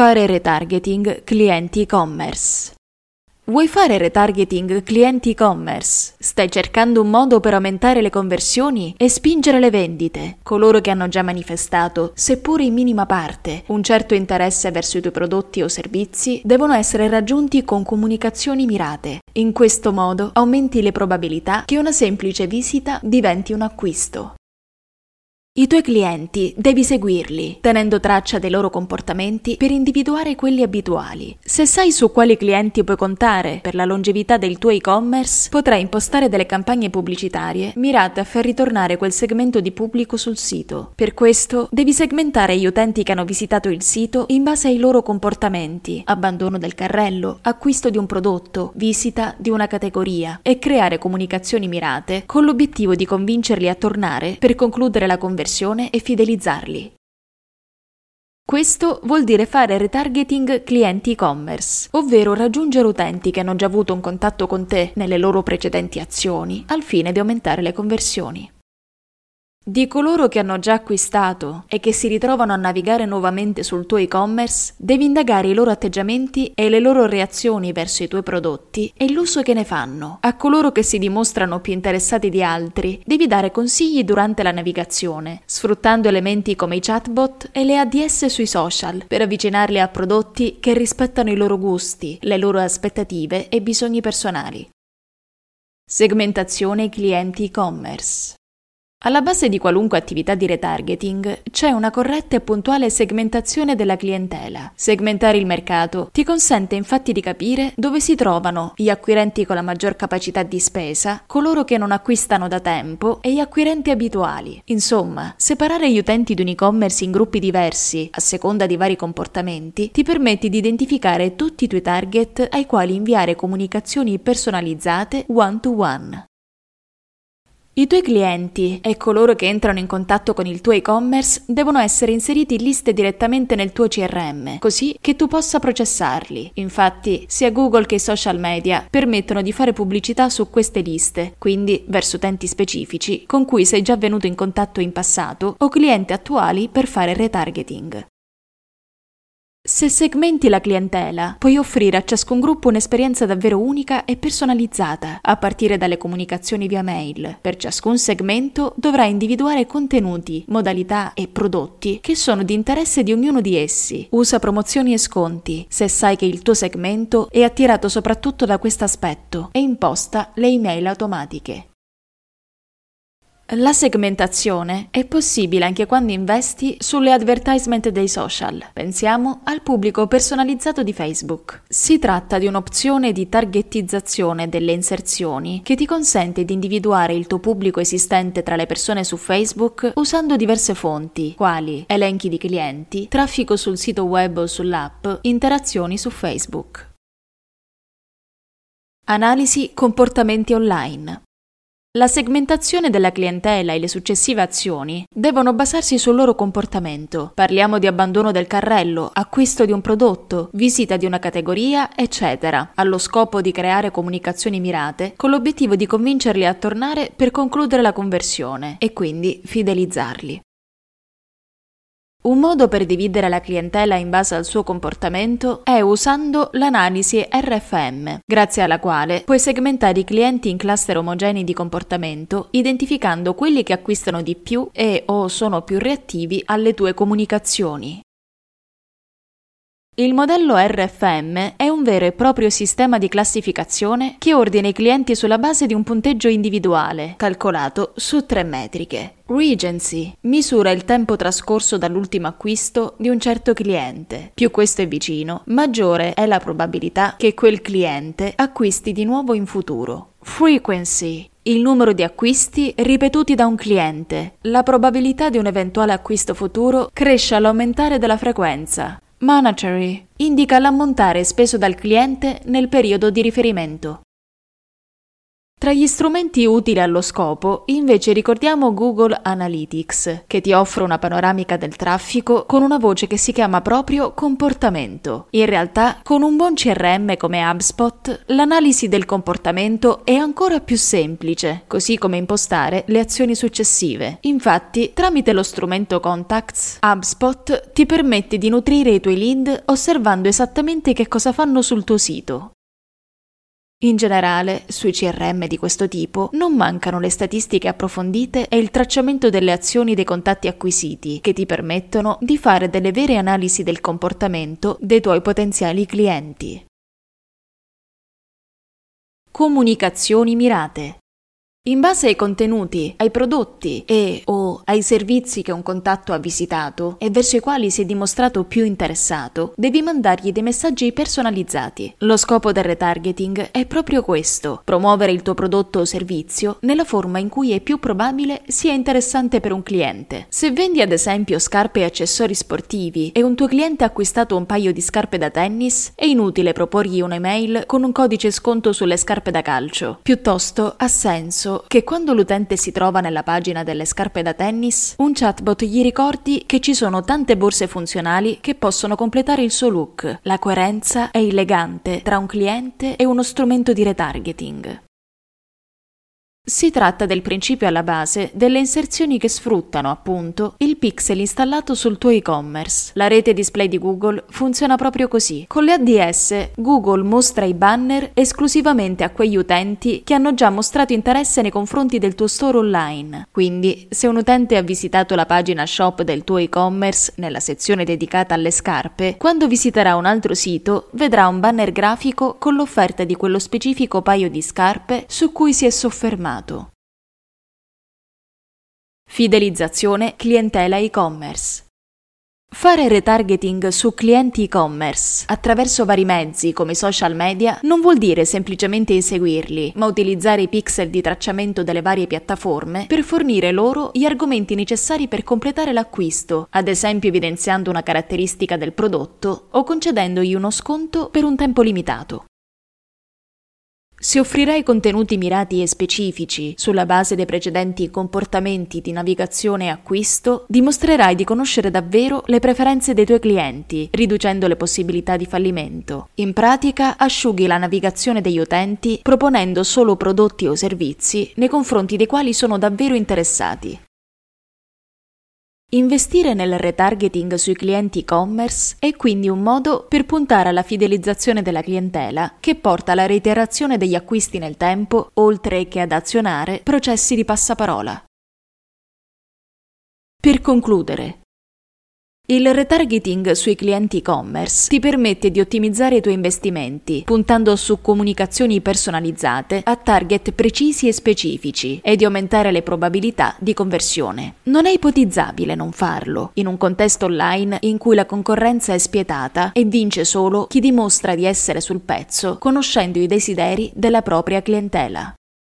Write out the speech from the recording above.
Fare retargeting clienti e-commerce. Vuoi fare retargeting clienti e-commerce? Stai cercando un modo per aumentare le conversioni e spingere le vendite. Coloro che hanno già manifestato, seppure in minima parte, un certo interesse verso i tuoi prodotti o servizi, devono essere raggiunti con comunicazioni mirate. In questo modo aumenti le probabilità che una semplice visita diventi un acquisto. I tuoi clienti devi seguirli, tenendo traccia dei loro comportamenti per individuare quelli abituali. Se sai su quali clienti puoi contare per la longevità del tuo e-commerce, potrai impostare delle campagne pubblicitarie mirate a far ritornare quel segmento di pubblico sul sito. Per questo devi segmentare gli utenti che hanno visitato il sito in base ai loro comportamenti, abbandono del carrello, acquisto di un prodotto, visita di una categoria, e creare comunicazioni mirate con l'obiettivo di convincerli a tornare per concludere la conversione e fidelizzarli. Questo vuol dire fare retargeting clienti e-commerce, ovvero raggiungere utenti che hanno già avuto un contatto con te nelle loro precedenti azioni al fine di aumentare le conversioni. Di coloro che hanno già acquistato e che si ritrovano a navigare nuovamente sul tuo e-commerce, devi indagare i loro atteggiamenti e le loro reazioni verso i tuoi prodotti e l'uso che ne fanno. A coloro che si dimostrano più interessati di altri, devi dare consigli durante la navigazione, sfruttando elementi come i chatbot e le ADS sui social per avvicinarli a prodotti che rispettano i loro gusti, le loro aspettative e bisogni personali. Segmentazione clienti e-commerce. Alla base di qualunque attività di retargeting c'è una corretta e puntuale segmentazione della clientela. Segmentare il mercato ti consente infatti di capire dove si trovano gli acquirenti con la maggior capacità di spesa, coloro che non acquistano da tempo e gli acquirenti abituali. Insomma, separare gli utenti di un e-commerce in gruppi diversi, a seconda di vari comportamenti, ti permette di identificare tutti i tuoi target ai quali inviare comunicazioni personalizzate one-to-one. I tuoi clienti e coloro che entrano in contatto con il tuo e-commerce devono essere inseriti in liste direttamente nel tuo CRM, così che tu possa processarli. Infatti, sia Google che i social media permettono di fare pubblicità su queste liste, quindi verso utenti specifici con cui sei già venuto in contatto in passato o clienti attuali per fare retargeting. Se segmenti la clientela, puoi offrire a ciascun gruppo un'esperienza davvero unica e personalizzata, a partire dalle comunicazioni via mail. Per ciascun segmento dovrai individuare contenuti, modalità e prodotti che sono di interesse di ognuno di essi. Usa promozioni e sconti, se sai che il tuo segmento è attirato soprattutto da questo aspetto, e imposta le email automatiche. La segmentazione è possibile anche quando investi sulle advertisement dei social. Pensiamo al pubblico personalizzato di Facebook. Si tratta di un'opzione di targetizzazione delle inserzioni che ti consente di individuare il tuo pubblico esistente tra le persone su Facebook usando diverse fonti, quali elenchi di clienti, traffico sul sito web o sull'app, interazioni su Facebook. Analisi comportamenti online. La segmentazione della clientela e le successive azioni devono basarsi sul loro comportamento. Parliamo di abbandono del carrello, acquisto di un prodotto, visita di una categoria, eccetera, allo scopo di creare comunicazioni mirate con l'obiettivo di convincerli a tornare per concludere la conversione e quindi fidelizzarli. Un modo per dividere la clientela in base al suo comportamento è usando l'analisi RFM, grazie alla quale puoi segmentare i clienti in cluster omogenei di comportamento, identificando quelli che acquistano di più e o sono più reattivi alle tue comunicazioni. Il modello RFM è un vero e proprio sistema di classificazione che ordina i clienti sulla base di un punteggio individuale, calcolato su 3 metriche. Regency misura il tempo trascorso dall'ultimo acquisto di un certo cliente. Più questo è vicino, maggiore è la probabilità che quel cliente acquisti di nuovo in futuro. Frequency il numero di acquisti ripetuti da un cliente. La probabilità di un eventuale acquisto futuro cresce all'aumentare della frequenza. Monetary indica l'ammontare speso dal cliente nel periodo di riferimento. Tra gli strumenti utili allo scopo, invece, ricordiamo Google Analytics, che ti offre una panoramica del traffico con una voce che si chiama proprio comportamento. In realtà, con un buon CRM come HubSpot, l'analisi del comportamento è ancora più semplice, così come impostare le azioni successive. Infatti, tramite lo strumento Contacts, HubSpot ti permette di nutrire i tuoi lead osservando esattamente che cosa fanno sul tuo sito. In generale, sui CRM di questo tipo non mancano le statistiche approfondite e il tracciamento delle azioni dei contatti acquisiti, che ti permettono di fare delle vere analisi del comportamento dei tuoi potenziali clienti. Comunicazioni mirate. In base ai contenuti, ai prodotti e/o ai servizi che un contatto ha visitato e verso i quali si è dimostrato più interessato, devi mandargli dei messaggi personalizzati. Lo scopo del retargeting è proprio questo: promuovere il tuo prodotto o servizio nella forma in cui è più probabile sia interessante per un cliente. Se vendi ad esempio scarpe e accessori sportivi e un tuo cliente ha acquistato un paio di scarpe da tennis, è inutile proporgli un'email con un codice sconto sulle scarpe da calcio. Piuttosto ha senso che quando l'utente si trova nella pagina delle scarpe da tennis, un chatbot gli ricordi che ci sono tante borse funzionali che possono completare il suo look. La coerenza è illegante tra un cliente e uno strumento di retargeting. Si tratta del principio alla base delle inserzioni che sfruttano, appunto, il pixel installato sul tuo e-commerce. La rete display di Google funziona proprio così. Con le ADS, Google mostra i banner esclusivamente a quegli utenti che hanno già mostrato interesse nei confronti del tuo store online. Quindi, se un utente ha visitato la pagina shop del tuo e-commerce nella sezione dedicata alle scarpe, quando visiterà un altro sito, vedrà un banner grafico con l'offerta di quello specifico paio di scarpe su cui si è soffermato. Fidelizzazione clientela e-commerce. Fare retargeting su clienti e-commerce attraverso vari mezzi come social media non vuol dire semplicemente inseguirli, ma utilizzare i pixel di tracciamento delle varie piattaforme per fornire loro gli argomenti necessari per completare l'acquisto, ad esempio evidenziando una caratteristica del prodotto o concedendogli uno sconto per un tempo limitato. Se offrirai contenuti mirati e specifici sulla base dei precedenti comportamenti di navigazione e acquisto, dimostrerai di conoscere davvero le preferenze dei tuoi clienti, riducendo le possibilità di fallimento. In pratica, asciughi la navigazione degli utenti proponendo solo prodotti o servizi nei confronti dei quali sono davvero interessati. Investire nel retargeting sui clienti e-commerce è quindi un modo per puntare alla fidelizzazione della clientela che porta alla reiterazione degli acquisti nel tempo, oltre che ad azionare processi di passaparola. Per concludere, il retargeting sui clienti e-commerce ti permette di ottimizzare i tuoi investimenti, puntando su comunicazioni personalizzate a target precisi e specifici e di aumentare le probabilità di conversione. Non è ipotizzabile non farlo, in un contesto online in cui la concorrenza è spietata e vince solo chi dimostra di essere sul pezzo, conoscendo i desideri della propria clientela.